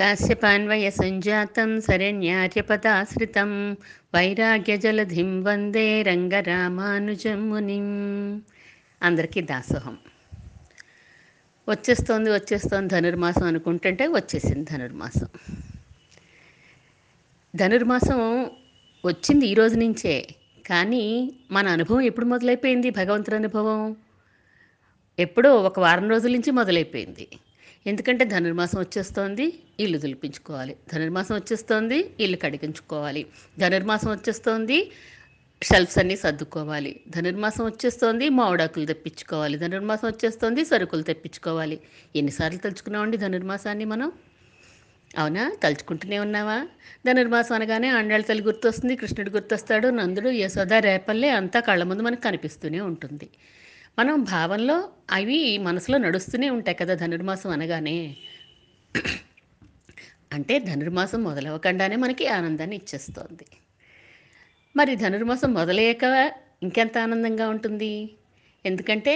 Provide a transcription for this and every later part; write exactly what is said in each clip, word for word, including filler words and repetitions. కాశ్యపాన్వయ సంజాతం శరణ్యార్యపదాశ్రితం వైరాగ్యజలధిం వందే రంగరామానుజం మునిం. అందరికీ దాసోహం. వచ్చేస్తోంది వచ్చేస్తోంది ధనుర్మాసం అనుకుంటుంటే వచ్చేసింది ధనుర్మాసం. ధనుర్మాసం వచ్చింది ఈరోజు నుంచే, కానీ మన అనుభవం ఎప్పుడు మొదలైపోయింది? భగవంతుడి అనుభవం ఎప్పుడో ఒక వారం రోజుల నుంచి మొదలైపోయింది. ఎందుకంటే ధనుర్మాసం వచ్చేస్తోంది, ఇల్లు దులిపించుకోవాలి. ధనుర్మాసం వచ్చేస్తోంది, ఇల్లు కడిగించుకోవాలి. ధనుర్మాసం వచ్చేస్తోంది, షెల్ఫ్స్ అన్నీ సర్దుకోవాలి. ధనుర్మాసం వచ్చేస్తోంది, మావిడాకులు తెప్పించుకోవాలి. ధనుర్మాసం వచ్చేస్తోంది, సరుకులు తెప్పించుకోవాలి. ఎన్నిసార్లు తలుచుకున్నామండి ధనుర్మాసాన్ని మనం? అవునా, తలుచుకుంటూనే ఉన్నావా? ధనుర్మాసం అనగానే ఆండాళ్ళ తల్లి గుర్తొస్తుంది, కృష్ణుడు గుర్తొస్తాడు, నందుడు, యశోద, రేపల్లె అంతా కళ్ళ ముందు మనకు కనిపిస్తూనే ఉంటుంది. మనం భావంలో అవి మనసులో నడుస్తూనే ఉంటాయి కదా ధనుర్మాసం అనగానే. అంటే ధనుర్మాసం మొదలవ్వకుండానే మనకి ఆనందాన్ని ఇచ్చేస్తోంది. మరి ధనుర్మాసం మొదలయ్యాక ఇంకెంత ఆనందంగా ఉంటుంది? ఎందుకంటే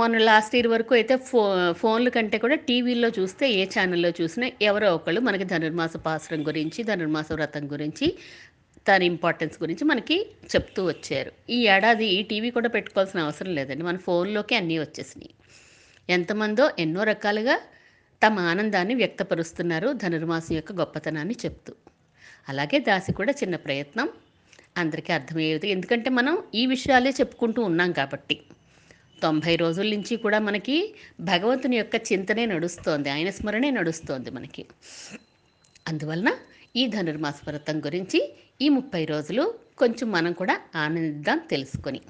మొన్న లాస్ట్ ఇయర్ వరకు అయితే ఫో ఫోన్ల కంటే కూడా టీవీల్లో చూస్తే, ఏ ఛానల్లో చూసినా ఎవరో ఒకళ్ళు మనకి ధనుర్మాస పాసరం గురించి, ధనుర్మాస వ్రతం గురించి, దాని ఇంపార్టెన్స్ గురించి మనకి చెప్తూ వచ్చారు. ఈ ఏడాది టీవీ కూడా పెట్టుకోవాల్సిన అవసరం లేదండి, మన ఫోన్లోకి అన్నీ వచ్చేసినాయి. ఎంతమందో ఎన్నో రకాలుగా తమ ఆనందాన్ని వ్యక్తపరుస్తున్నారు ధనుర్మాసం యొక్క గొప్పతనాన్ని చెప్తూ. అలాగే దాసి కూడా చిన్న ప్రయత్నం అందరికీ అర్థమయ్యేది. ఎందుకంటే మనం ఈ విషయాలే చెప్పుకుంటూ ఉన్నాం కాబట్టి తొంభై రోజుల నుంచి కూడా మనకి భగవంతుని యొక్క చింతనే నడుస్తోంది, ఆయన స్మరణే నడుస్తోంది మనకి. అందువలన ఈ ధనుర్మాస వ్రతం గురించి ఈ ముప్పై రోజులు కొంచెం మనం కూడా ఆనందిద్దాం తెలుసుకొని.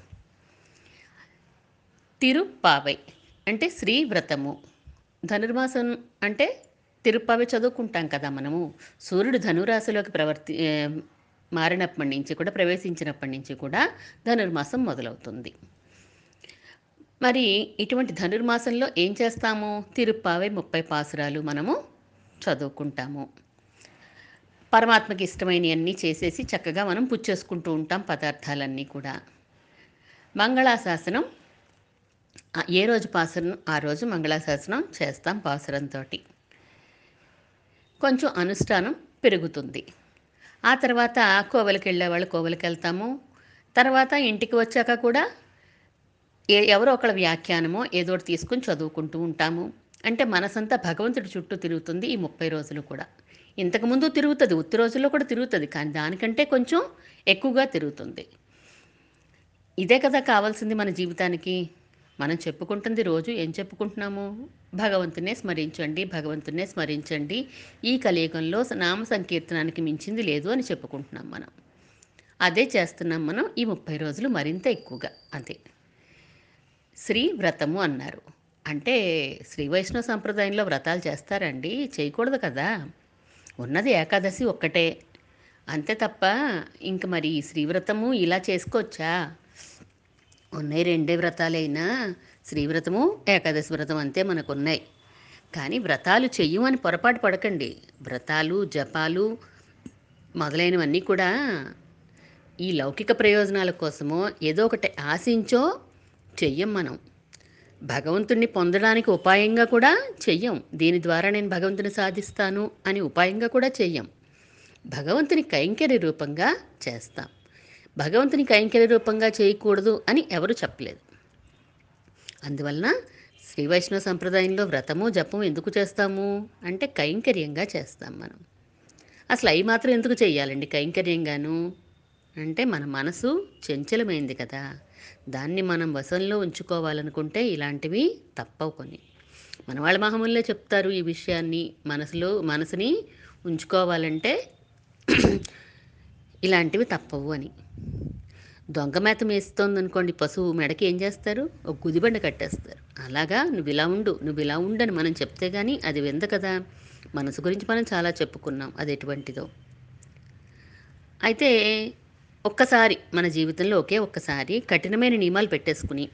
తిరుప్పావై అంటే శ్రీ వ్రతము. ధనుర్మాసం అంటే తిరుప్పావై చదువుకుంటాం కదా మనము. సూర్యుడు ధనురాశిలోకి ప్రవర్తి మారినప్పటి నుంచి కూడా, ప్రవేశించినప్పటి నుంచి కూడా ధనుర్మాసం మొదలవుతుంది. మరి ఇటువంటి ధనుర్మాసంలో ఏం చేస్తాము? తిరుప్పావై ముప్పై పాసురాలు మనము చదువుకుంటాము. పరమాత్మకి ఇష్టమైనవన్నీ చేసేసి చక్కగా మనం పుచ్చేసుకుంటూ ఉంటాం పదార్థాలన్నీ కూడా. మంగళాశాసనం ఏ రోజు పాసురం ఆ రోజు మంగళాశాసనం చేస్తాం. పాసురంతో కొంచెం అనుష్ఠానం పెరుగుతుంది. ఆ తర్వాత కోవెలకి వెళ్ళేవాళ్ళు కోవెలకి వెళ్తాము. తర్వాత ఇంటికి వచ్చాక కూడా ఏ ఎవరో ఒకళ్ళ వ్యాఖ్యానమో ఏదో ఒకటి తీసుకుని చదువుకుంటూ ఉంటాము. అంటే మనసంతా భగవంతుడి చుట్టూ తిరుగుతుంది ఈ ముప్పై రోజులు కూడా. ఇంతకుముందు తిరుగుతుంది, ఉత్తి రోజుల్లో కూడా తిరుగుతుంది, కానీ దానికంటే కొంచెం ఎక్కువగా తిరుగుతుంది. ఇదే కదా కావాల్సింది మన జీవితానికి. మనం చెప్పుకుంటుంది రోజు ఏం చెప్పుకుంటున్నాము? భగవంతునే స్మరించండి, భగవంతునే స్మరించండి, ఈ కలియుగంలో నామ సంకీర్తనానికి మించింది లేదు అని చెప్పుకుంటున్నాం మనం. అదే చేస్తున్నాం మనం ఈ ముప్పై రోజులు మరింత ఎక్కువగా. అంతే శ్రీ వ్రతము అన్నారు. అంటే శ్రీ వైష్ణవ సంప్రదాయంలో వ్రతాలు చేస్తారండి, చేయకూడదు కదా. ఉన్నది ఏకాదశి ఒక్కటే, అంతే తప్ప ఇంక మరి శ్రీ వ్రతము ఇలా చేసుకోవచ్చా? ఉన్నాయి రెండే వ్రతాలైనా, శ్రీ వ్రతము ఏకాదశి వ్రతం అంతే మనకు ఉన్నాయి. కానీ వ్రతాలు చెయ్యమని పొరపాటు పడకండి. వ్రతాలు, జపాలు మొదలైనవన్నీ కూడా ఈ లౌకిక ప్రయోజనాల కోసమో ఏదో ఒకటి ఆశించో చెయ్యం మనం. భగవంతుణ్ణి పొందడానికి ఉపాయంగా కూడా చెయ్యం. దీని ద్వారా నేను భగవంతుని సాధిస్తాను అని ఉపాయంగా కూడా చెయ్యం. భగవంతుని కైంకర్య రూపంగా చేస్తాం. భగవంతుని కైంకర్య రూపంగా చేయకూడదు అని ఎవరు చెప్పలేదు. అందువలన శ్రీ వైష్ణవ సంప్రదాయంలో వ్రతము జపము ఎందుకు చేస్తాము అంటే కైంకర్యంగా చేస్తాం మనం. అసలు అవి మాత్రం ఎందుకు చెయ్యాలండి కైంకర్యంగాను? అంటే మన మనసు చంచలమైంది కదా, దాన్ని మనం వశంలో ఉంచుకోవాలనుకుంటే ఇలాంటివి తప్పవు. కొన్ని మనవాళ్ళ మహముల్లే చెప్తారు ఈ విషయాన్ని. మనసులో మనసుని ఉంచుకోవాలంటే ఇలాంటివి తప్పవు అని. దొంగ మేత మేస్తోందనుకోండి పశువు, మెడకి ఏం చేస్తారు? ఒక గుదిబండ కట్టేస్తారు. అలాగా నువ్వు ఇలా ఉండు, నువ్వు ఇలా ఉండని మనం చెప్తే కానీ అది వెంద కదా. మనసు గురించి మనం చాలా చెప్పుకున్నాం, అది ఎటువంటిదో. అయితే ఒక్కసారి మన జీవితంలో ఒకే ఒక్కసారి కఠినమైన నియమాలు పెట్టేసుకుని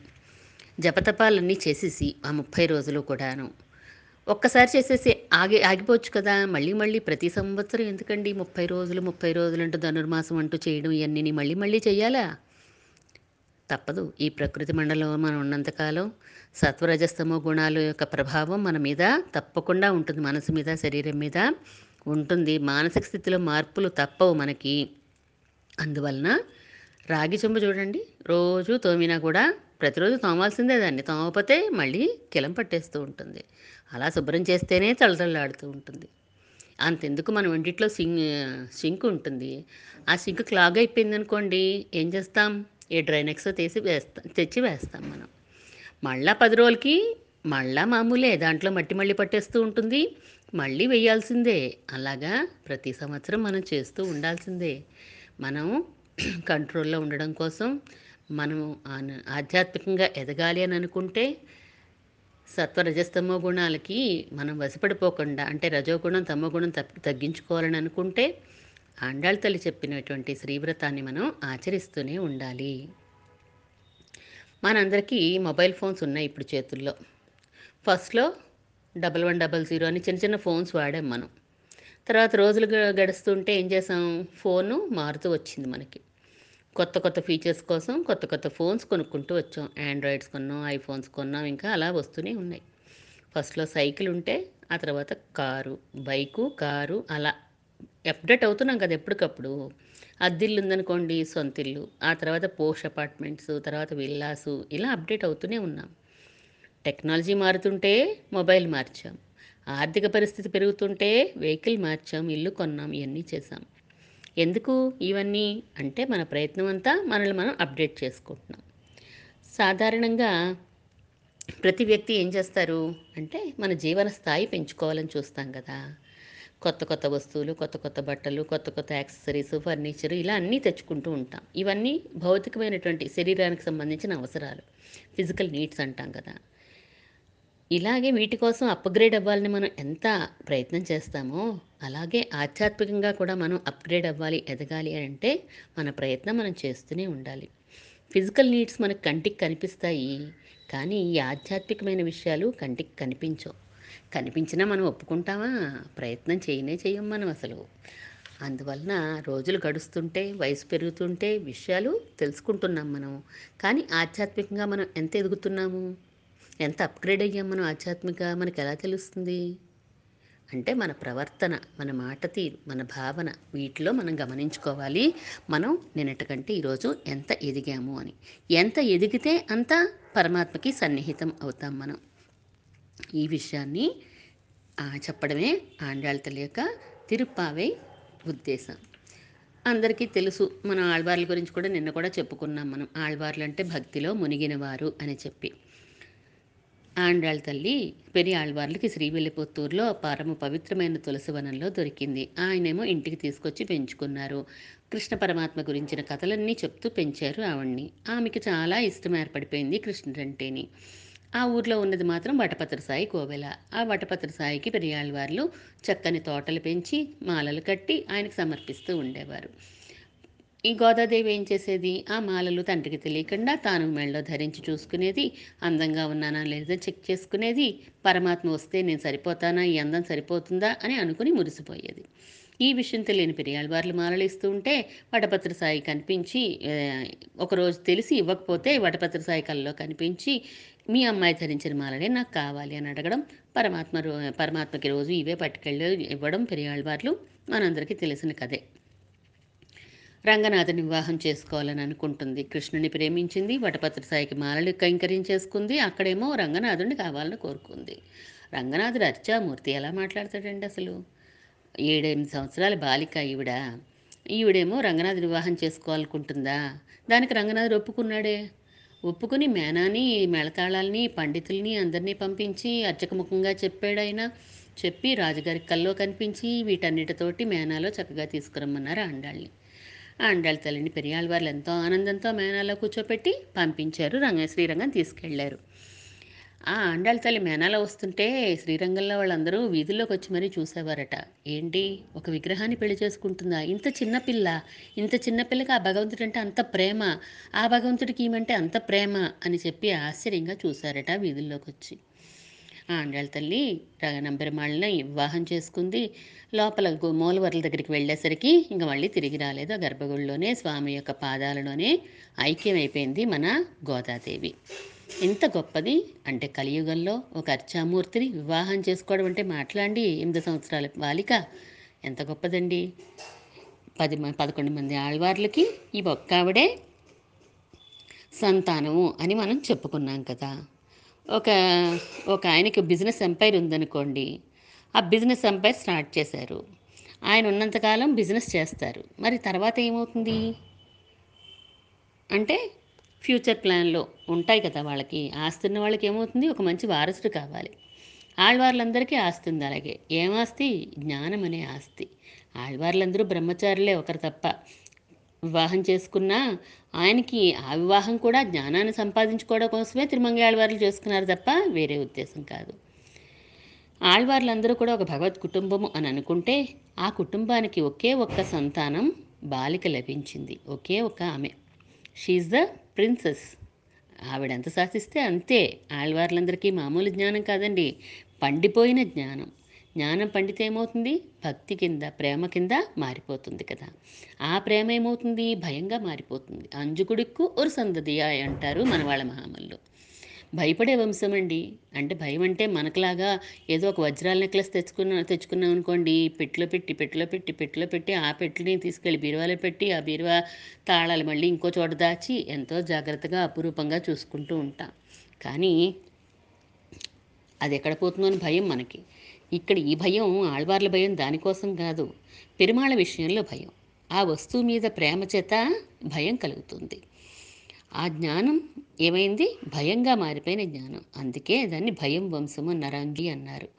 జపతపాలన్నీ చేసేసి ఆ ముప్పై రోజులు కూడాను ఒక్కసారి చేసేసి ఆగి ఆగిపోవచ్చు కదా. మళ్ళీ మళ్ళీ ప్రతి సంవత్సరం ఎందుకండి ముప్పై రోజులు ముప్పై రోజులు అంటూ ధనుర్మాసం అంటూ చేయడం? ఇవన్నీ మళ్ళీ మళ్ళీ చేయాలా? తప్పదు. ఈ ప్రకృతి మండలంలో మనం ఉన్నంతకాలం సత్వరజస్తమో గుణాల యొక్క ప్రభావం మన మీద తప్పకుండా ఉంటుంది, మనసు మీద, శరీరం మీద ఉంటుంది. మానసిక స్థితిలో మార్పులు తప్పవు మనకి. అందువలన రాగి చెంబు చూడండి, రోజు తోమినా కూడా ప్రతిరోజు తోమాల్సిందే దాన్ని. తోమకపోతే మళ్ళీ కిలం పట్టేస్తూ ఉంటుంది. అలా శుభ్రం చేస్తేనే తలతళ్ళాడుతూ ఉంటుంది. అంతెందుకు మనం వంటిట్లో సింక్ సింక్ ఉంటుంది. ఆ సింక్ క్లాగ్ అయిపోయింది అనుకోండి, ఏం చేస్తాం, ఏ డ్రైనెక్స్ తీసి వేస్తాం, తెచ్చి వేస్తాం మనం. మళ్ళా పది రోజులకి మళ్ళా మామూలే, దాంట్లో మట్టి మళ్ళీ పట్టేస్తూ ఉంటుంది, మళ్ళీ వేయాల్సిందే. అలాగా ప్రతి సంవత్సరం మనం చేస్తూ ఉండాల్సిందే. మనం కంట్రోల్లో ఉండడం కోసం, మనం ఆధ్యాత్మికంగా ఎదగాలి అని అనుకుంటే సత్వరజస్తమో గుణాలకి మనం వశపడిపోకుండా, అంటే రజోగుణం తమోగుణం తప్పి తగ్గించుకోవాలని అనుకుంటే ఆండాళ్ తల్లి చెప్పినటువంటి శ్రీవ్రతాన్ని మనం ఆచరిస్తూనే ఉండాలి. మనందరికీ మొబైల్ ఫోన్స్ ఉన్నాయి ఇప్పుడు చేతుల్లో. ఫస్ట్లో డబల్ వన్ డబల్ జీరో అని చిన్న చిన్న ఫోన్స్ వాడాం మనం. తర్వాత రోజులు గడుస్తుంటే ఏం చేసాం, ఫోను మారుతూ వచ్చింది మనకి. కొత్త కొత్త ఫీచర్స్ కోసం కొత్త కొత్త ఫోన్స్ కొనుక్కుంటూ వచ్చాం. ఆండ్రాయిడ్స్ కొన్నాం, ఐఫోన్స్ కొన్నాం, ఇంకా అలా వస్తూనే ఉన్నాయి. ఫస్ట్లో సైకిల్ ఉంటే ఆ తర్వాత కారు, బైకు, కారు, అలా అప్డేట్ అవుతున్నాం కదా ఎప్పటికప్పుడు. అద్దిల్లు ఉందనుకోండి, సొంత ఇల్లు, ఆ తర్వాత పోష్ అపార్ట్మెంట్స్, తర్వాత విల్లాసు, ఇలా అప్డేట్ అవుతూనే ఉన్నాం. టెక్నాలజీ మారుతుంటే మొబైల్ మార్చాం, ఆర్థిక పరిస్థితి పెరుగుతుంటే వెహికల్ మార్చాం, ఇల్లు కొన్నాం, ఇవన్నీ చేసాం. ఎందుకు ఇవన్నీ అంటే మన ప్రయత్నం అంతా మనల్ని మనం అప్డేట్ చేసుకుంటున్నాం. సాధారణంగా ప్రతి వ్యక్తి ఏం చేస్తారు అంటే మన జీవన స్థాయి పెంచుకోవాలని చూస్తాం కదా. కొత్త కొత్త వస్తువులు, కొత్త కొత్త బట్టలు, కొత్త కొత్త యాక్సెసరీస్, ఫర్నిచర్, ఇలా అన్నీ తెచ్చుకుంటూ ఉంటాం. ఇవన్నీ భౌతికమైనటువంటి శరీరానికి సంబంధించిన అవసరాలు, ఫిజికల్ నీడ్స్ అంటాం కదా. ఇలాగే వీటి కోసం అప్గ్రేడ్ అవ్వాలని మనం ఎంత ప్రయత్నం చేస్తామో అలాగే ఆధ్యాత్మికంగా కూడా మనం అప్గ్రేడ్ అవ్వాలి, ఎదగాలి అని అంటే మన ప్రయత్నం మనం చేస్తూనే ఉండాలి. ఫిజికల్ నీడ్స్ మనకు కంటికి కనిపిస్తాయి, కానీ ఈ ఆధ్యాత్మికమైన విషయాలు కంటికి కనిపించవు. కనిపించినా మనం ఒప్పుకుంటామా, ప్రయత్నం చేయనే చేయం మనం అసలు. అందువలన రోజులు గడుస్తుంటే, వయసు పెరుగుతుంటే విషయాలు తెలుసుకుంటున్నాం మనం, కానీ ఆధ్యాత్మికంగా మనం ఎంత ఎదుగుతున్నాము, ఎంత అప్గ్రేడ్ అయ్యాం మనం ఆధ్యాత్మికంగా మనకు ఎలా తెలుస్తుంది అంటే మన ప్రవర్తన, మన మాట తీరు, మన భావన, వీటిలో మనం గమనించుకోవాలి మనం నిన్నటికంటే ఈరోజు ఎంత ఎదిగాము అని. ఎంత ఎదిగితే అంత పరమాత్మకి సన్నిహితం అవుతాం మనం. ఈ విషయాన్ని చెప్పడమే ఆండాళ్ తల్లి యొక్క తిరుప్పావై ఉద్దేశం. అందరికీ తెలుసు, మనం ఆళ్వార్ల గురించి కూడా నిన్న కూడా చెప్పుకున్నాం మనం. ఆళ్వార్లు అంటే భక్తిలో మునిగినవారు అని చెప్పి ఆండాళ్ తల్లి పెరి ఆళ్వార్లకి శ్రీవెల్లిపుత్తూరులో పరమ పవిత్రమైన తులసి వనంలో దొరికింది. ఆయనేమో ఇంటికి తీసుకొచ్చి పెంచుకున్నారు. కృష్ణ పరమాత్మ గురించిన కథలన్నీ చెప్తూ పెంచారు ఆవిడ్ని. ఆమెకి చాలా ఇష్టం ఏర్పడిపోయింది కృష్ణుడంటేని. ఆ ఊర్లో ఉన్నది మాత్రం వటపత్ర సాయి కోవెల. ఆ వటపత్ర సాయికి పెరియాళ్ళవార్లు చక్కని తోటలు పెంచి మాలలు కట్టి ఆయనకు సమర్పిస్తూ ఉండేవారు. ఈ గోదాదేవి ఏం చేసేది, ఆ మాలలు తండ్రికి తెలియకుండా తాను మెళ్ళలో ధరించి చూసుకునేది, అందంగా ఉన్నానా లేదా చెక్ చేసుకునేది, పరమాత్మ వస్తే నేను సరిపోతానా, ఈ అందం సరిపోతుందా అని అనుకుని మురిసిపోయేది. ఈ విషయం తెలియని పెరియాళ్ళవార్లు మాలలు ఇస్తూ ఉంటే వటపత్ర సాయి కనిపించి, ఒకరోజు తెలిసి ఇవ్వకపోతే వటపత్ర సాయి కళ్ళలో కనిపించి, మీ అమ్మాయి ధరించిన మాలనే నాకు కావాలి అని అడగడం, పరమాత్మ పరమాత్మకి రోజు ఇవే పట్టుకెళ్ళి ఇవ్వడం పెరియాళ్ళవార్లు మనందరికీ తెలిసిన కథే. రంగనాథుని వివాహం చేసుకోవాలని అనుకుంటుంది, కృష్ణుని ప్రేమించింది, వటపత్ర సాయికి మాలలు కైంకరించేసుకుంది, అక్కడేమో రంగనాథుడిని కావాలని కోరుకుంది. రంగనాథుడు అర్చామూర్తి, ఎలా మాట్లాడతాడండి అసలు. ఏడెనిమిది సంవత్సరాల బాలిక ఈవిడ, ఈవిడేమో రంగనాథుని వివాహం చేసుకోవాలనుకుంటుందా, దానికి రంగనాథుడు ఒప్పుకున్నాడే. ఒప్పుకుని మేనాని, మేళతాళాలని, పండితుల్ని అందరినీ పంపించి అర్చకముఖంగా చెప్పాడు ఆయన. చెప్పి రాజుగారి కల్లో కనిపించి వీటన్నిటితోటి మేనాలో చక్కగా తీసుకురమ్మన్నారు ఆండాళ్ళని. ఆండాళ్ తల్లిని పెరియాళ్ళవార్లు ఎంతో ఆనందంతో మేనాలో కూర్చోపెట్టి పంపించారు. రంగ శ్రీరంగం తీసుకెళ్లారు. ఆ ఆండాళ్ తల్లి మేనాలో వస్తుంటే శ్రీరంగంలో వాళ్ళందరూ వీధుల్లోకి వచ్చి మరీ చూసేవారట. ఏంటి, ఒక విగ్రహాన్ని పెళ్లి చేసుకుంటుందా, ఇంత చిన్నపిల్ల, ఇంత చిన్నపిల్లకి ఆ భగవంతుడు అంటే అంత ప్రేమ, ఆ భగవంతుడికి ఏమంటే అంత ప్రేమ అని చెప్పి ఆశ్చర్యంగా చూశారట వీధుల్లోకి వచ్చి. ఆండాళ్ళ తల్లి రంగనంపెరుమాళ్ళని వివాహం చేసుకుంది. లోపల మూలవర్ల దగ్గరికి వెళ్ళేసరికి ఇంక మళ్ళీ తిరిగి రాలేదు. ఆ గర్భగుడిలోనే స్వామి యొక్క పాదాలలోనే ఐక్యమైపోయింది మన గోదాదేవి. ఎంత గొప్పది అంటే కలియుగంలో ఒక అర్చామూర్తిని వివాహం చేసుకోవడం అంటే మాట్లాడి ఎనిమిది సంవత్సరాల బాలిక ఎంత గొప్పదండి. పది పదకొండు మంది ఆళ్వార్లకి ఈ ఒక్క ఆవిడే సంతానము అని మనం చెప్పుకున్నాం కదా. ఒక ఒక ఆయనకి బిజినెస్ ఎంపైర్ ఉందనుకోండి, ఆ బిజినెస్ ఎంపైర్ స్టార్ట్ చేశారు. ఆయన ఉన్నంతకాలం బిజినెస్ చేస్తారు, మరి తర్వాత ఏమవుతుంది అంటే ఫ్యూచర్ ప్లాన్లో ఉంటాయి కదా వాళ్ళకి. ఆస్తి ఉన్న వాళ్ళకి ఏమవుతుంది, ఒక మంచి వారసుడు కావాలి. ఆళ్వార్లందరికీ ఆస్తి ఉంది. అలాగే ఏమాస్తి, జ్ఞానం అనే ఆస్తి. ఆళ్వార్లందరూ బ్రహ్మచారులే ఒకరు తప్ప. వివాహం చేసుకున్న ఆయనకి ఆ వివాహం కూడా జ్ఞానాన్ని సంపాదించుకోవడం కోసమే తిరుమంగి ఆళ్వార్లు చేసుకున్నారు తప్ప వేరే ఉద్దేశం కాదు. ఆళ్వార్లందరూ కూడా ఒక భగవత్ కుటుంబము అని అనుకుంటే ఆ కుటుంబానికి ఒకే ఒక్క సంతానం బాలిక లభించింది, ఒకే ఒక్క ఆమె. She is the princess. ఆవిడంత శాసిస్తే అంతే. ఆళ్వార్లందరికీ మామూలు జ్ఞానం కాదండి, పండిపోయిన జ్ఞానం. జ్ఞానం పండితే ఏమవుతుంది, భక్తి కింద ప్రేమ కింద మారిపోతుంది కదా. ఆ ప్రేమ ఏమవుతుంది, భయంగా మారిపోతుంది. అంజుకుడిక్కు ఒరు సందదియా అంటారు మన వాళ్ళ మహామల్లు. భయపడే వంశం అండి. అంటే భయం అంటే మనకులాగా ఏదో ఒక వజ్రాల నెక్లెస్ తెచ్చుకున్నా తెచ్చుకున్నాం అనుకోండి, పెట్టిలో పెట్టి పెట్టిలో పెట్టి పెట్టిలో పెట్టి ఆ పెట్టిని తీసుకెళ్ళి బీరువాలో పెట్టి ఆ బీరువా తాళాలు మళ్ళీ ఇంకో చోట దాచి ఎంతో జాగ్రత్తగా అపురూపంగా చూసుకుంటూ ఉంటాం. కానీ అది ఎక్కడ పోతుందో అని భయం మనకి. ఇక్కడ ఈ భయం, ఆళ్వార్ల భయం దానికోసం కాదు, పెరుమాళ విషయంలో భయం. ఆ వస్తువు మీద ప్రేమ చేత భయం కలుగుతుంది. ఆ జ్ఞానం ఏమైంది, భయంగా మారిపోయిన జ్ఞానం. అందుకే దాన్ని భయం వంశము నరంగి అన్నారు.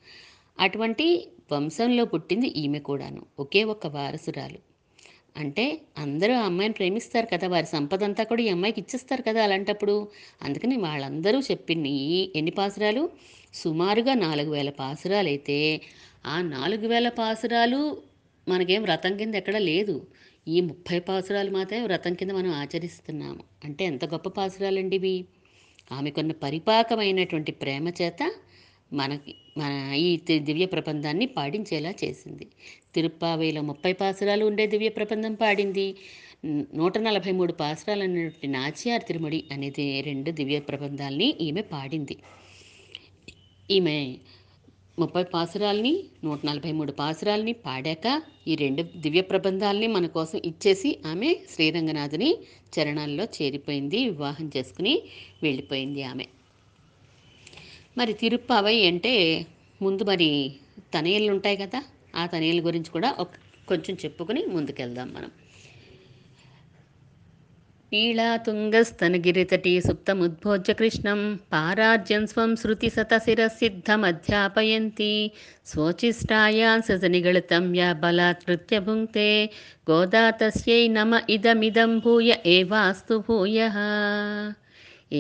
అటువంటి వంశంలో పుట్టింది ఈమె కూడాను, ఒకే ఒక్క వారసురాలు. అంటే అందరూ ఆ అమ్మాయిని ప్రేమిస్తారు కదా, వారి సంపద అంతా కూడా ఈ అమ్మాయికి ఇచ్చేస్తారు కదా. అలాంటప్పుడు అందుకని వాళ్ళందరూ చెప్పింది ఎన్ని పాసురాలు, సుమారుగా నాలుగు వేల పాసురాలు. అయితే ఆ నాలుగు వేల పాసురాలు మనకేం వ్రతం కింద ఎక్కడా లేదు. ఈ ముప్పై పాసురాలు మాత్రమే వ్రతం కింద మనం ఆచరిస్తున్నాము. అంటే ఎంత గొప్ప పాసురాలండి ఇవి. ఆమెకున్న పరిపాకమైనటువంటి ప్రేమ చేత మనకి మన ఈ దివ్య ప్రబంధాన్ని పాడించేలా చేసింది. తిరుప్పావైలో ముప్పై పాసురాలు ఉండే దివ్య ప్రబంధం పాడింది. నూట నలభై మూడు పాసురాలు అనేటువంటి నాచియార్ తిరుమడి అనేది రెండు దివ్య ప్రబంధాలని ఈమె పాడింది. ఈమె ముప్పై పాసురాలని నూట నలభై మూడు పాసురాలని పాడాక ఈ రెండు దివ్య ప్రబంధాలని మన కోసం ఇచ్చేసి ఆమె శ్రీరంగనాథుని చరణాల్లో చేరిపోయింది, వివాహం చేసుకుని వెళ్ళిపోయింది ఆమె. మరి తిరుప్పావై అంటే ముందు మరి తనయులు ఉంటాయి కదా, ఆ తనయుల గురించి కూడా ఒక కొంచెం చెప్పుకుని ముందుకెళ్దాం మనం. నీళాతుంగస్తనగిరితటీ సుప్తముద్భోజ్య కృష్ణం పారార్జ్యం స్వం శృతి సతశిరసిద్ధమధ్యాపయంతి స్వోచిష్టాయాం సజనిగళితం యా బలాత్కృత్య భుంక్తే గోదా తస్యై నమ ఇదమిదం భూయ ఏవాస్తు భూయః.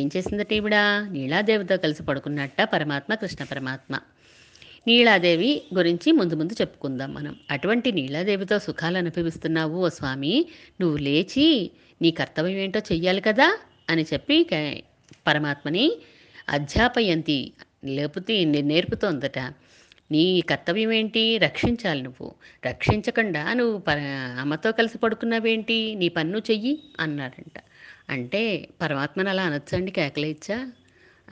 ఏం చేసిందట ఈవిడ, నీలాదేవితో కలిసి పడుకున్నట్ట పరమాత్మ, కృష్ణ పరమాత్మ. నీలాదేవి గురించి ముందు ముందు చెప్పుకుందాం మనం. అటువంటి నీలాదేవితో సుఖాలు అనుభవిస్తున్నావు ఓ స్వామి, నువ్వు లేచి నీ కర్తవ్యం ఏంటో చెయ్యాలి కదా అని చెప్పి పరమాత్మని అధ్యాపయంతి లేపుతూ నేర్పుతోందట. నీ కర్తవ్యం ఏంటి, రక్షించాలి. నువ్వు రక్షించకుండా నువ్వు ప అమ్మతో కలిసి పడుకున్నావేంటి, నీ పన్ను చెయ్యి అన్నాడంట. అంటే పరమాత్మను అలా అనొచ్చండి, కేకలేచ్చా?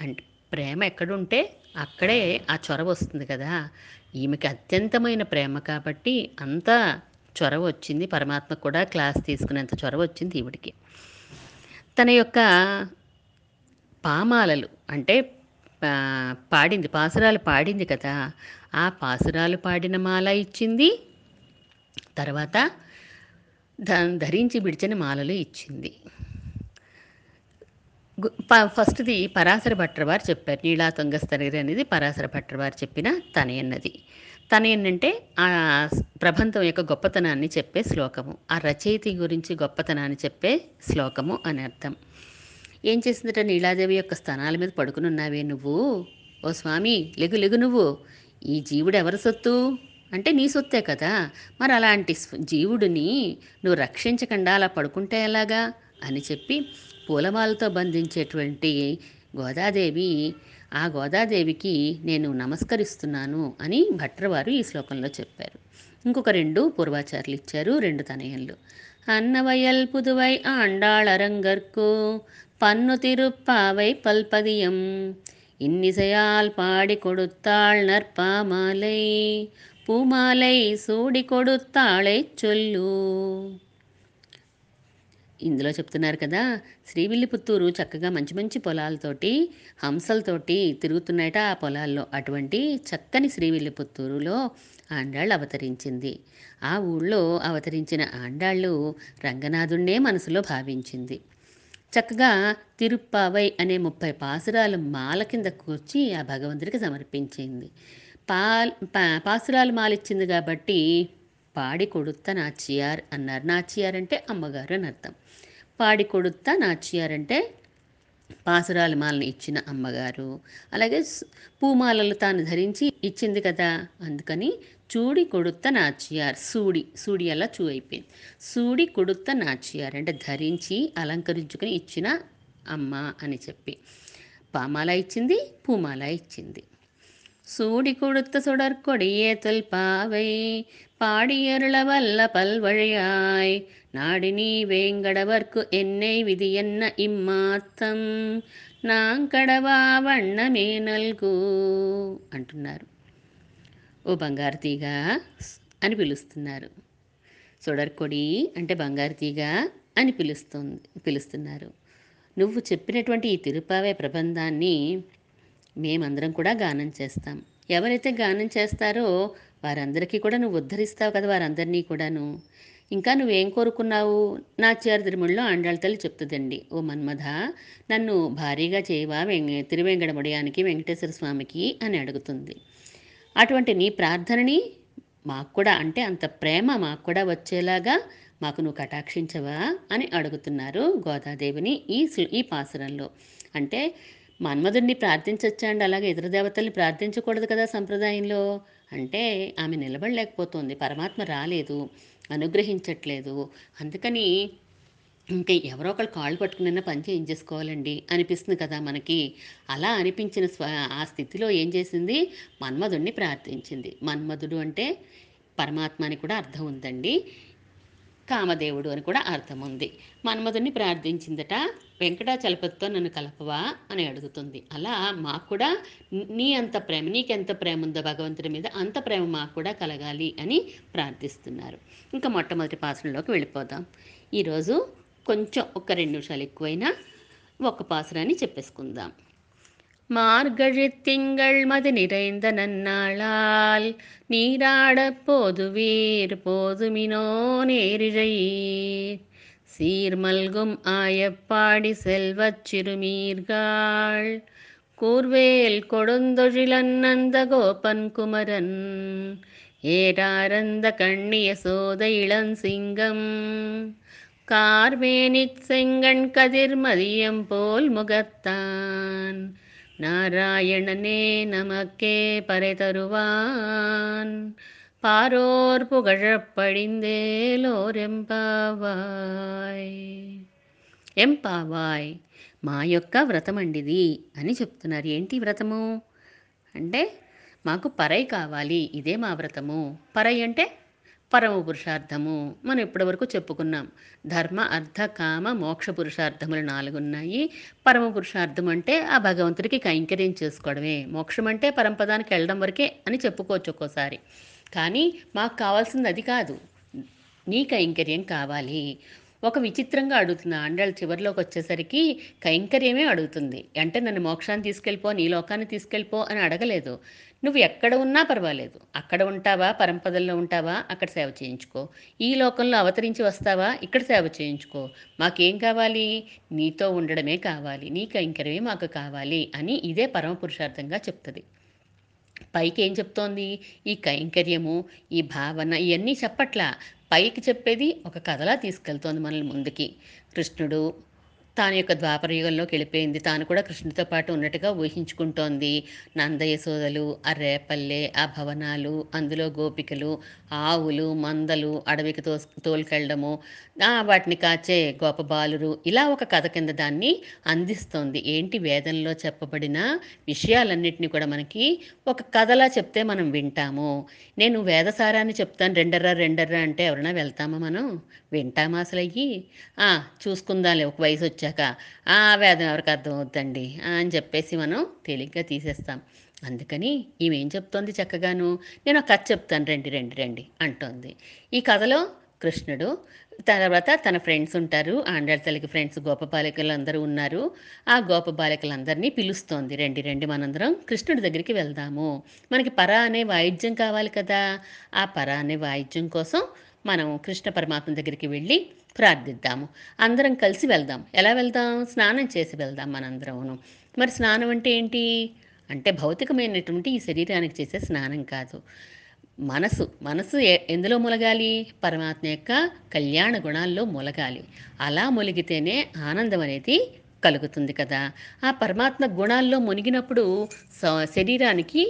అంటే ప్రేమ ఎక్కడుంటే అక్కడే ఆ చొరవ వస్తుంది కదా. ఈమెకి అత్యంతమైన ప్రేమ కాబట్టి అంత చొరవ వచ్చింది. పరమాత్మ కూడా క్లాస్ తీసుకునేంత చొరవ వచ్చింది ఈవిడికి. తన యొక్క పామాలలు అంటే పాడింది, పాసురాలు పాడింది కదా, ఆ పాసురాలు పాడిన మాల ఇచ్చింది. తర్వాత దాన్ని ధరించి విడిచిన మాలలు ఇచ్చింది. ఫస్ట్ది పరాశర భట్టవారు చెప్పారు, నీలా తుంగస్తనగిరి అనేది పరాశర భట్టవారు చెప్పిన తనయన్నది. తనయన్నంటే ఆ ప్రబంధం యొక్క గొప్పతనాన్ని చెప్పే శ్లోకము, ఆ రచయిత గురించి గొప్పతనాన్ని చెప్పే శ్లోకము అని అర్థం. ఏం చేసిందట, నీలాదేవి యొక్క స్థానాల మీద పడుకుని ఉన్నావే నువ్వు ఓ స్వామి, లెగు లెగు నువ్వు, ఈ జీవుడు ఎవరి సొత్తు అంటే నీ సొత్తే కదా, మరి అలాంటి జీవుడిని నువ్వు రక్షించకుండా అలా పడుకుంటే ఎలాగా అని చెప్పి పూలమాలతో బంధించేటువంటి గోదాదేవి ఆ గోదాదేవికి నేను నమస్కరిస్తున్నాను అని భట్రవారు ఈ శ్లోకంలో చెప్పారు. ఇంకొక రెండు పూర్వాచార్యులు ఇచ్చారు, రెండు తనయన్లు. అన్నవయల్ పుదువై ఆండాళరంగర్కు పన్ను తిరుప్పావై పల్పదియం இன்னிசையால் பாடி கொடுத்தாள் நற்பாமாலை பூமாலை సూడి కొడుతాళై చొల్లు. ఇందులో చెప్తున్నారు కదా, శ్రీవిల్లిపుత్తూరు చక్కగా మంచి మంచి పొలాలతోటి హంసలతోటి తిరుగుతున్నాయట ఆ పొలాల్లో. అటువంటి చక్కని శ్రీవిల్లిపుత్తూరులో ఆండాళ్ళు అవతరించింది. ఆ ఊళ్ళో అవతరించిన ఆండాళ్ళు రంగనాథుణ్ణే మనసులో భావించింది. చక్కగా తిరుప్పావై అనే ముప్పై పాసురాలు మాల కింద కూర్చి ఆ భగవంతుడికి సమర్పించింది. పా పాసురాలు మాలిచ్చింది కాబట్టి పాడి కొడుత్త నాచియార్ అన్నారు. నాచియార్ అంటే అమ్మగారు అని అర్థం. పాడి కొడుత్త నాచియార్ అంటే పాసురాల మాలను ఇచ్చిన అమ్మగారు. అలాగే పూమాలలు తాను ధరించి ఇచ్చింది కదా, అందుకని చూడి కొడుత్త నాచియార్, సూడి సూడి అలా చూ అయిపోయింది. సూడి కొడుత్త నాచియార్ అంటే ధరించి అలంకరించుకుని ఇచ్చిన అమ్మ అని చెప్పి పామాల ఇచ్చింది, పూమాల ఇచ్చింది. సూడి కొడుత్త సుడర్కొడియే తొల్పావై పాడియరుల వల్ల పల్వళయాయ్ నాడిని వేంగడవర్కు ఎన్నై విధియన్న ఇమ్మాత్తం నాంకడవా వన్నమే నల్గు అంటున్నారు. ఓ బంగారు తీగ అని పిలుస్తున్నారు. సుడర్కొడి అంటే బంగారు తీగ అని పిలుస్తుంది పిలుస్తున్నారు. నువ్వు చెప్పినటువంటి ఈ తిరుపావే ప్రబంధాన్ని మేమందరం కూడా గానం చేస్తాం. ఎవరైతే గానం చేస్తారో వారందరికీ కూడా నువ్వు ఉద్ధరిస్తావు కదా, వారందరినీ కూడాను. ఇంకా నువ్వేం కోరుకున్నావు? నాచియార్ తిరుమలలో ఆండాళ్ళ తల్లి చెప్తుందండి, ఓ మన్మథ నన్ను భారీగా చేయవా వెంక తిరువెంకడముడియానికి వెంకటేశ్వర స్వామికి అని అడుగుతుంది. అటువంటి నీ ప్రార్థనని మాకు కూడా, అంటే అంత ప్రేమ మాకు కూడా వచ్చేలాగా మాకు నువ్వు కటాక్షించవా అని అడుగుతున్నారు గోదాదేవిని ఈ ఈ పాసురంలో. అంటే మన్మధుడిని ప్రార్థించవచ్చా అండి, అలాగే ఇతర దేవతల్ని ప్రార్థించకూడదు కదా సంప్రదాయంలో. అంటే ఆమె నిలబడలేకపోతుంది, పరమాత్మ రాలేదు, అనుగ్రహించట్లేదు, అందుకని ఇంకా ఎవరో ఒకళ్ళు కాళ్ళు పట్టుకున్న పని చేయించేసుకోవాలండి అనిపిస్తుంది కదా మనకి. అలా అనిపించిన స్వ ఆ స్థితిలో ఏం చేసింది, మన్మధుడిని ప్రార్థించింది. మన్మధుడు అంటే పరమాత్మ అని కూడా అర్థం ఉందండి, కామదేవుడు అని కూడా అర్థం ఉంది. మన్మధుడిని ప్రార్థించిందట, వెంకటాచలపతితో నన్ను కలపవా అని అడుగుతుంది. అలా మాకు కూడా నీ అంత ప్రేమ, నీకెంత ప్రేమ ఉందో భగవంతుడి మీద అంత ప్రేమ మాకు కూడా కలగాలి అని ప్రార్థిస్తున్నారు. ఇంకా మొట్టమొదటి పాసురంలోకి వెళ్ళిపోదాం. ఈరోజు కొంచెం ఒక రెండు నిమిషాలు ఎక్కువైనా ఒక పాసురాన్ని చెప్పేసుకుందాం. மார்கழித் திங்கள் மது நிறைந்த நன்னாளால் நீராடப் போதுவீர் போதுமினோ நேரிழையீர் சீர்மல்கும் ஆயப்பாடி செல்வச் சிறுமீர்காள் கூர்வேல் கொடுந்தொழிலன் நந்த கோபன் குமரன் ஏராரந்த கண்ணிய சோத இளஞ்சிங்கம் கார்மேனிச் செங்கண் கதிர் மதியம் போல் முகத்தான் நாராயணனே நமக்கே பறை தருவான் பாரோர் புகழப் படிந்தேலோர் ఎంపావాయ్ ఎంపావాయ్ మా యొక్క వ్రతం అండిది అని చెప్తున్నారు. ఏంటి వ్రతము అంటే మాకు పరై కావాలి, ఇదే మా వ్రతము. పరై అంటే పరమ పురుషార్థము. మనం ఇప్పటివరకు చెప్పుకున్నాం, ధర్మ అర్థ కామ మోక్ష పురుషార్థములు నాలుగున్నాయి. పరమ పురుషార్థం అంటే ఆ భగవంతుడికి కైంకర్యం చేసుకోవడమే, మోక్షం అంటే పరంపదానికి వెళ్ళడం వరకే అని చెప్పుకోవచ్చు ఒక్కోసారి. కానీ మాకు కావాల్సింది అది కాదు, నీ కైంకర్యం కావాలి. ఒక విచిత్రంగా అడుగుతుంది ఆండాళ్ళ చివరిలోకి వచ్చేసరికి, కైంకర్యమే అడుగుతుంది. అంటే నన్ను మోక్షాన్ని తీసుకెళ్ళిపో, నీ లోకాన్ని తీసుకెళ్ళిపో అని అడగలేదు. నువ్వు ఎక్కడ ఉన్నా పర్వాలేదు, అక్కడ ఉంటావా పరంపదల్లో ఉంటావా అక్కడ సేవ చేయించుకో, ఈ లోకంలో అవతరించి వస్తావా ఇక్కడ సేవ చేయించుకో, మాకేం కావాలి, నీతో ఉండడమే కావాలి, నీ కైంకర్యమే మాకు కావాలి అని ఇదే పరమ పురుషార్థంగా చెప్తుంది. పైకి ఏం చెప్తోంది, ఈ కైంకర్యము ఈ భావన ఇవన్నీ చెప్పట్లా, పైకి చెప్పేది ఒక కథలా తీసుకెళ్తోంది మనల్ని ముందుకి. కృష్ణుడు తాను యొక్క ద్వాపర యుగంలోకి వెళ్ళిపోయింది. తాను కూడా కృష్ణుడితో పాటు ఉన్నట్టుగా ఊహించుకుంటోంది. నందయశోదలు, ఆ రేపల్లె, ఆ భవనాలు, అందులో గోపికలు, ఆవులు, మందలు, అడవికి తో తోలుకెళ్ళడము, వాటిని కాచే గోపబాలురు, ఇలా ఒక కథ కింద దాన్ని అందిస్తోంది. ఏంటి, వేదంలో చెప్పబడిన విషయాలన్నింటినీ కూడా మనకి ఒక కథలా చెప్తే మనం వింటాము. నేను వేదసారాన్ని చెప్తాను రెండర్రా రెండర్రా అంటే ఎవరైనా వెళ్తామా మనం? వింటామా అసలు? అయ్యి చూసుకుందాంలే ఒక వయసు వచ్చాక, ఆ వేదం ఎవరికి అర్థం అవుతుందండి అని చెప్పేసి మనం తేలిగ్గా తీసేస్తాం. అందుకని ఈమెం చెప్తోంది, చక్కగాను నేను ఒక కథ చెప్తాను రండి రండి రండి అంటోంది. ఈ కథలో కృష్ణుడు, తర్వాత తన ఫ్రెండ్స్ ఉంటారు, ఆండాళ్ళ తల్లికి ఫ్రెండ్స్ గోప బాలికలు అందరూ ఉన్నారు. ఆ గోప బాలికలందరినీ పిలుస్తోంది, రండి రండి మనందరం కృష్ణుడి దగ్గరికి వెళ్దాము, మనకి పరా అనే వాయిద్యం కావాలి కదా, ఆ పరా అనే వాయిద్యం కోసం మనం కృష్ణ పరమాత్మ దగ్గరికి వెళ్ళి ప్రార్థిద్దాము, అందరం కలిసి వెళ్దాం. ఎలా వెళ్దాం? స్నానం చేసి వెళ్దాం మనందరం. మరి స్నానం అంటే ఏంటి అంటే భౌతికమైనటువంటి ఈ శరీరానికి చేసే స్నానం కాదు, మనసు. మనసు ఎందులో ములగాలి? పరమాత్మ యొక్క కళ్యాణ గుణాల్లో ములగాలి. అలా ములిగితేనే ఆనందం అనేది కలుగుతుంది కదా. ఆ పరమాత్మ గుణాల్లో మునిగినప్పుడు శరీరానికి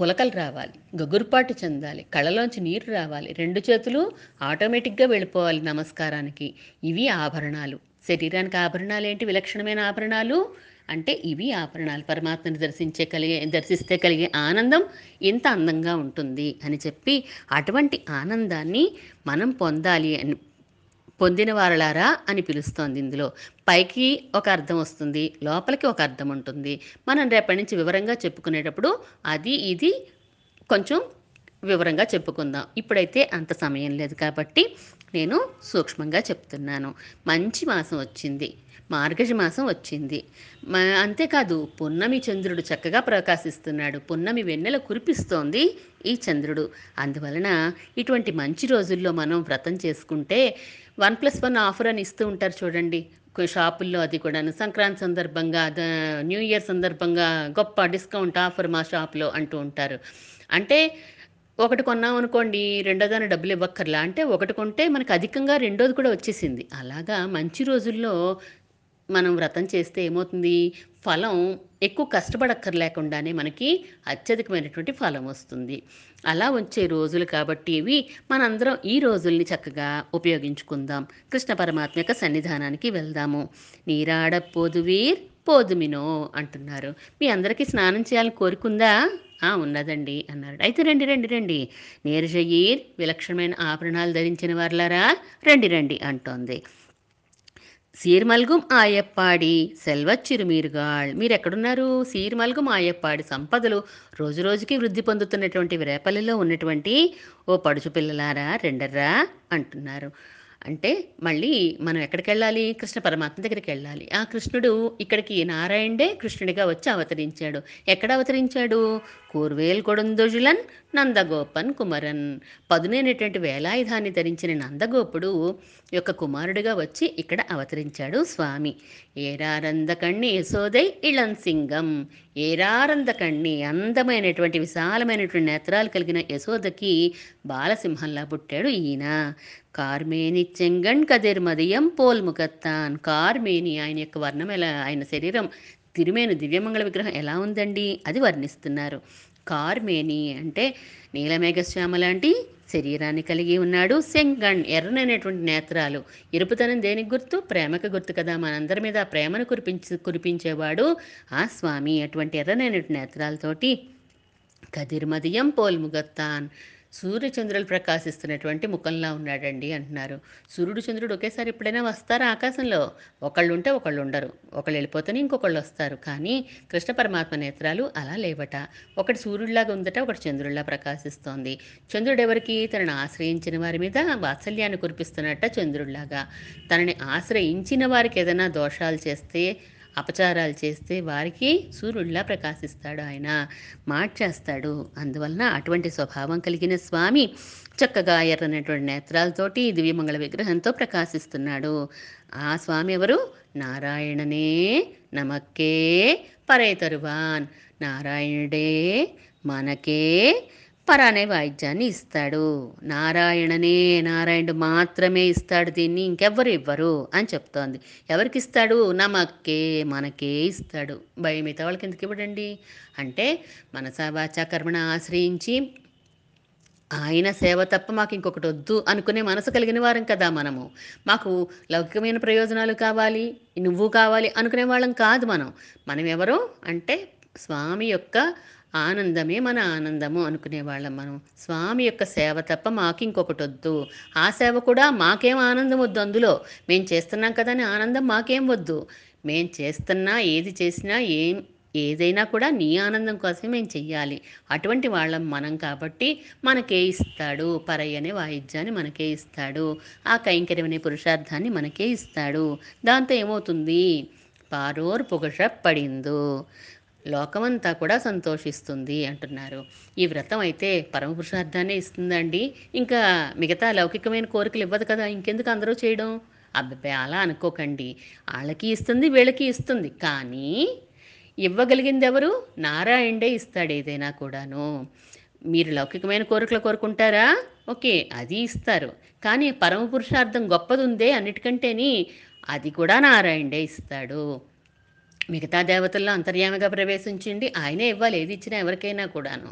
పులకలు రావాలి, గగుర్పాటు చెందాలి, కళ్ళలోంచి నీరు రావాలి, రెండు చేతులు ఆటోమేటిక్గా వెళ్ళిపోవాలి నమస్కారానికి. ఇవి ఆభరణాలు. శరీరానికి ఆభరణాలు ఏంటి? విలక్షణమైన ఆభరణాలు అంటే ఇవి ఆభరణాలు. పరమాత్మను దర్శించే కలిగే దర్శిస్తే కలిగే ఆనందం ఎంత అందంగా ఉంటుంది అని చెప్పి, అటువంటి ఆనందాన్ని మనం పొందాలి అని, పొందిన వారలారా అని పిలుస్తోంది. ఇందులో పైకి ఒక అర్థం వస్తుంది, లోపలికి ఒక అర్థం ఉంటుంది. మనం రేపటి నుంచి వివరంగా చెప్పుకునేటప్పుడు అది ఇది కొంచెం వివరంగా చెప్పుకుందాం. ఇప్పుడైతే అంత సమయం లేదు కాబట్టి నేను సూక్ష్మంగా చెప్తున్నాను. మంచి మాసం వచ్చింది, మార్గశిర మాసం వచ్చింది. మా అంతేకాదు పున్నమి చంద్రుడు చక్కగా ప్రకాశిస్తున్నాడు, పున్నమి వెన్నెల కురిపిస్తోంది ఈ చంద్రుడు. అందువలన ఇటువంటి మంచి రోజుల్లో మనం వ్రతం చేసుకుంటే వన్ ప్లస్ వన్ ఆఫర్ అని ఇస్తూ ఉంటారు చూడండి షాపుల్లో, అది కూడాను సంక్రాంతి సందర్భంగా, న్యూ ఇయర్ సందర్భంగా గొప్ప డిస్కౌంట్ ఆఫర్ మా షాప్లో అంటూ ఉంటారు. అంటే ఒకటి కొన్నాం అనుకోండి, రెండోదాన్ని డబ్బులు ఇవ్వక్కర్లా, అంటే ఒకటి కొంటే మనకు అధికంగా రెండోది కూడా వచ్చేసింది. అలాగా మంచి రోజుల్లో మనం వ్రతం చేస్తే ఏమవుతుంది? ఫలం ఎక్కువ కష్టపడక్కర్లేకుండానే మనకి అత్యధికమైనటువంటి ఫలం వస్తుంది. అలా వచ్చే రోజులు కాబట్టి ఇవి. మనందరం ఈ రోజుల్ని చక్కగా ఉపయోగించుకుందాం. కృష్ణ పరమాత్మ యొక్క సన్నిధానానికి వెళ్దాము. నీరాడ పోదువీర్ పోదుమినో అంటున్నారు. మీ అందరికీ స్నానం చేయాలని కోరుకుందా? ఉన్నదండి అన్నారు. అయితే రండి రండి రండి నీరజయీర్, విలక్షణమైన ఆభరణాలు ధరించిన వారులారా రండి రండి అంటోంది. సీర్మల్గుం ఆయప్పాడి సెల్వచ్చిరుమీరుగాళ్, మీరు ఎక్కడున్నారు? సీర్మల్గుం ఆయప్పాడి, సంపదలు రోజు రోజుకి వృద్ధి పొందుతున్నటువంటి రేపల్లెలో ఉన్నటువంటి ఓ పడుచు పిల్లలారా రెండర్రా అంటున్నారు. అంటే మళ్ళీ మనం ఎక్కడికి వెళ్ళాలి? కృష్ణ పరమాత్మ దగ్గరికి వెళ్ళాలి. ఆ కృష్ణుడు ఇక్కడికి నారాయణుడే కృష్ణుడిగా వచ్చి అవతరించాడు. ఎక్కడ అవతరించాడు? కూర్వేల్ కొడుందొజులన్ నందగోపన్ కుమరన్, పదునైనటువంటి వేలాయుధాన్ని ధరించిన నందగోపుడు యొక్క కుమారుడిగా వచ్చి ఇక్కడ అవతరించాడు స్వామి. ఏరారంద కణ్ణి యశోదై ఇళన్ సింగం, ఏరారంద కణ్ణి అందమైనటువంటి విశాలమైనటువంటి నేత్రాలు కలిగిన యశోదకి బాలసింహంలా పుట్టాడు ఈయన. కార్మేని చెంగన్ కదిర్ మదియం పోల్ముఖత్తాన్, కార్మేని ఆయన యొక్క వర్ణం ఎలా, ఆయన శరీరం తిరుమేను దివ్యమంగళ విగ్రహం ఎలా ఉందండి అది వర్ణిస్తున్నారు. కార్మేని అంటే నీలమేఘశ్యామ లాంటి శరీరాన్ని కలిగి ఉన్నాడు. సెంగన్ ఎర్రనైనటువంటి నేత్రాలు, ఎరుపుతనం దేనికి గుర్తు? ప్రేమకు గుర్తు కదా. మనందరి మీద ప్రేమను కురిపించి కురిపించేవాడు ఆ స్వామి. అటువంటి ఎర్రనైనటువంటి నేత్రాలతోటి కదిర్ మదియం పోల్ముఖత్తాన్, సూర్యచంద్రులు ప్రకాశిస్తున్నటువంటి ముఖంలా ఉన్నాడండి అంటున్నారు. సూర్యుడు చంద్రుడు ఒకేసారి ఎప్పుడైనా వస్తారు ఆకాశంలో? ఒకళ్ళు ఉంటే ఒకళ్ళు ఉండరు, ఒకళ్ళు వెళ్ళిపోతేనే ఇంకొకళ్ళు వస్తారు. కానీ కృష్ణ పరమాత్మ నేత్రాలు అలా లేవట. ఒకటి సూర్యుడిలాగా ఉందట, ఒకటి చంద్రుడిలా ప్రకాశిస్తోంది. చంద్రుడు ఎవరికి? తనని ఆశ్రయించిన వారి మీద వాత్సల్యాన్ని కురిపిస్తున్నట్ట చంద్రుడిలాగా. తనని ఆశ్రయించిన వారికి ఏదైనా దోషాలు చేస్తే, అపచారాలు చేస్తే వారికి సూర్యుడిలా ప్రకాశిస్తాడు ఆయన, మార్చేస్తాడు. అందువలన అటువంటి స్వభావం కలిగిన స్వామి చక్కగా ఎర్రనటువంటి నేత్రాలతోటి దివ్యమంగళ విగ్రహంతో ప్రకాశిస్తున్నాడు. ఆ స్వామి ఎవరు? నారాయణనే నమక్కే పరైతరువాన్, నారాయణుడే మనకే పరానే వాయిద్యాన్ని ఇస్తాడు. నారాయణనే నారాయణుడు మాత్రమే ఇస్తాడు దీన్ని, ఇంకెవ్వరు ఇవ్వరు అని చెప్తోంది. ఎవరికి ఇస్తాడు? నమక్కే, మనకే ఇస్తాడు. భయ మిగతా వాళ్ళకి ఎందుకు ఇవ్వడండి? అంటే మనసా వాచా కర్మను ఆశ్రయించి ఆయన సేవ తప్ప మాకు ఇంకొకటి వద్దు అనుకునే మనసు కలిగిన వారం కదా మనము. మాకు లౌకికమైన ప్రయోజనాలు కావాలి, నువ్వు కావాలి అనుకునే వాళ్ళం కాదు మనం. మనం ఎవరు అంటే స్వామి యొక్క ఆనందమే మన ఆనందము అనుకునేవాళ్ళం మనం. స్వామి యొక్క సేవ తప్ప మాకు ఇంకొకటి వద్దు, ఆ సేవ కూడా మాకేం ఆనందం వద్దు, అందులో మేం చేస్తున్నాం కదా అని ఆనందం మాకేం వద్దు. మేం చేస్తున్నా ఏది చేసినా ఏం ఏదైనా కూడా నీ ఆనందం కోసమే మేము చెయ్యాలి, అటువంటి వాళ్ళం మనం. కాబట్టి మనకే ఇస్తాడు పరయ్య అనే వాయిద్యాన్ని, మనకే ఇస్తాడు ఆ కైంకర్యం అనే పురుషార్థాన్ని, మనకే ఇస్తాడు. దాంతో ఏమవుతుంది? పారోర్ పొగష పడిందో, లోకమంతా కూడా సంతోషిస్తుంది అంటున్నారు. ఈ వ్రతం అయితే పరమ పురుషార్థాన్ని ఇస్తుందండి, ఇంకా మిగతా లౌకికమైన కోరికలు ఇవ్వదు కదా, ఇంకెందుకు అందరూ చేయడం? అబ్బాయి అలా అనుకోకండి. వాళ్ళకి ఇస్తుంది, వీళ్ళకి ఇస్తుంది, కానీ ఇవ్వగలిగింది ఎవరు? నారాయణుడే ఇస్తాడు ఏదైనా కూడాను. మీరు లౌకికమైన కోరికలు కోరుకుంటారా, ఓకే అది ఇస్తారు, కానీ పరమ పురుషార్థం గొప్పది ఉందే అన్నిటికంటేని, అది కూడా నారాయణుడే ఇస్తాడు. మిగతా దేవతల్లో అంతర్యామిగా ప్రవేశించండి, ఆయనే ఇవ్వాలి ఏది ఇచ్చినా ఎవరికైనా కూడాను.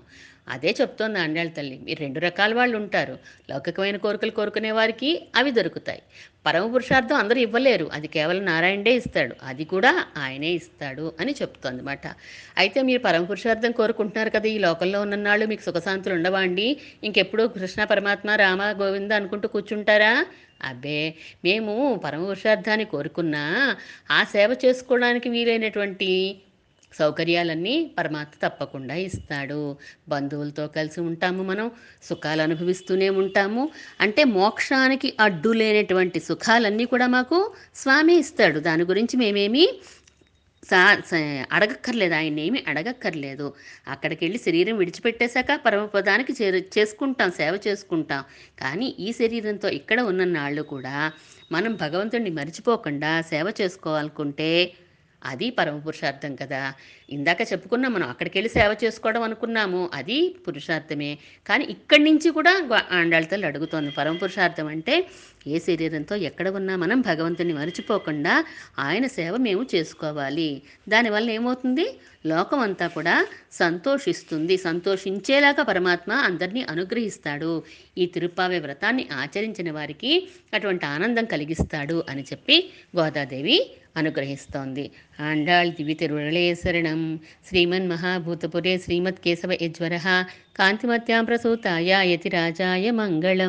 అదే చెప్తోంది ఆండాళ్ళ తల్లి. మీరు రెండు రకాల వాళ్ళు ఉంటారు. లౌకికమైన కోరికలు కోరుకునే వారికి అవి దొరుకుతాయి. పరమ పురుషార్థం అందరూ ఇవ్వలేరు, అది కేవలం నారాయణుడే ఇస్తాడు, అది కూడా ఆయనే ఇస్తాడు అని చెప్తోంది మాట. అయితే మీరు పరమ పురుషార్థం కోరుకుంటున్నారు కదా, ఈ లోకంలో ఉన్ననాళ్ళు మీకు సుఖశాంతులు ఉండవా అండి? ఇంకెప్పుడు కృష్ణ పరమాత్మ రామ గోవింద అనుకుంటూ కూర్చుంటారా? అబ్బే, మేము పరమ పురుషార్థాన్ని కోరుకున్నా ఆ సేవ చేసుకోవడానికి వీలైనటువంటి సౌకర్యాలన్నీ పరమాత్మ తప్పకుండా ఇస్తాడు. బంధువులతో కలిసి ఉంటాము మనం, సుఖాలు అనుభవిస్తూనే ఉంటాము. అంటే మోక్షానికి అడ్డు లేనటువంటి సుఖాలన్నీ కూడా మాకు స్వామి ఇస్తాడు. దాని గురించి మేమేమి సా అడగక్కర్లేదు, ఆయన ఏమి అడగక్కర్లేదు. అక్కడికి వెళ్ళి శరీరం విడిచిపెట్టేశాక పరమపదానికి చేరు చేసుకుంటాం, సేవ చేసుకుంటాం. కానీ ఈ శరీరంతో ఇక్కడ ఉన్న నాళ్ళు కూడా మనం భగవంతుడిని మరిచిపోకుండా సేవ చేసుకోవాలనుకుంటే అది పరమ పురుషార్థం కదా. ఇందాక చెప్పుకున్నాం మనం, అక్కడికి వెళ్ళి సేవ చేసుకోవడం అనుకున్నాము, అది పురుషార్థమే. కానీ ఇక్కడి నుంచి కూడా ఆండాళ్ళ తల్లి అడుగుతోంది, పరమ పురుషార్థం అంటే ఏ శరీరంతో ఎక్కడ ఉన్నా మనం భగవంతుని మరిచిపోకుండా ఆయన సేవ మేము చేసుకోవాలి. దానివల్ల ఏమవుతుంది? లోకం అంతా కూడా సంతోషిస్తుంది. సంతోషించేలాగా పరమాత్మ అందరినీ అనుగ్రహిస్తాడు. ఈ తిరుప్పావే వ్రతాన్ని ఆచరించిన వారికి అటువంటి ఆనందం కలిగిస్తాడు అని చెప్పి గోదాదేవి అనుగ్రహిస్తోంది. ఆండాళ్ దివి తిరువళే శరణం. శ్రీమన్ మహాభూతపురే శ్రీమద్ కేశవ యజ్వర కాంతిమత్యాం ప్రసూతాయ యతిరాజాయ మంగళం.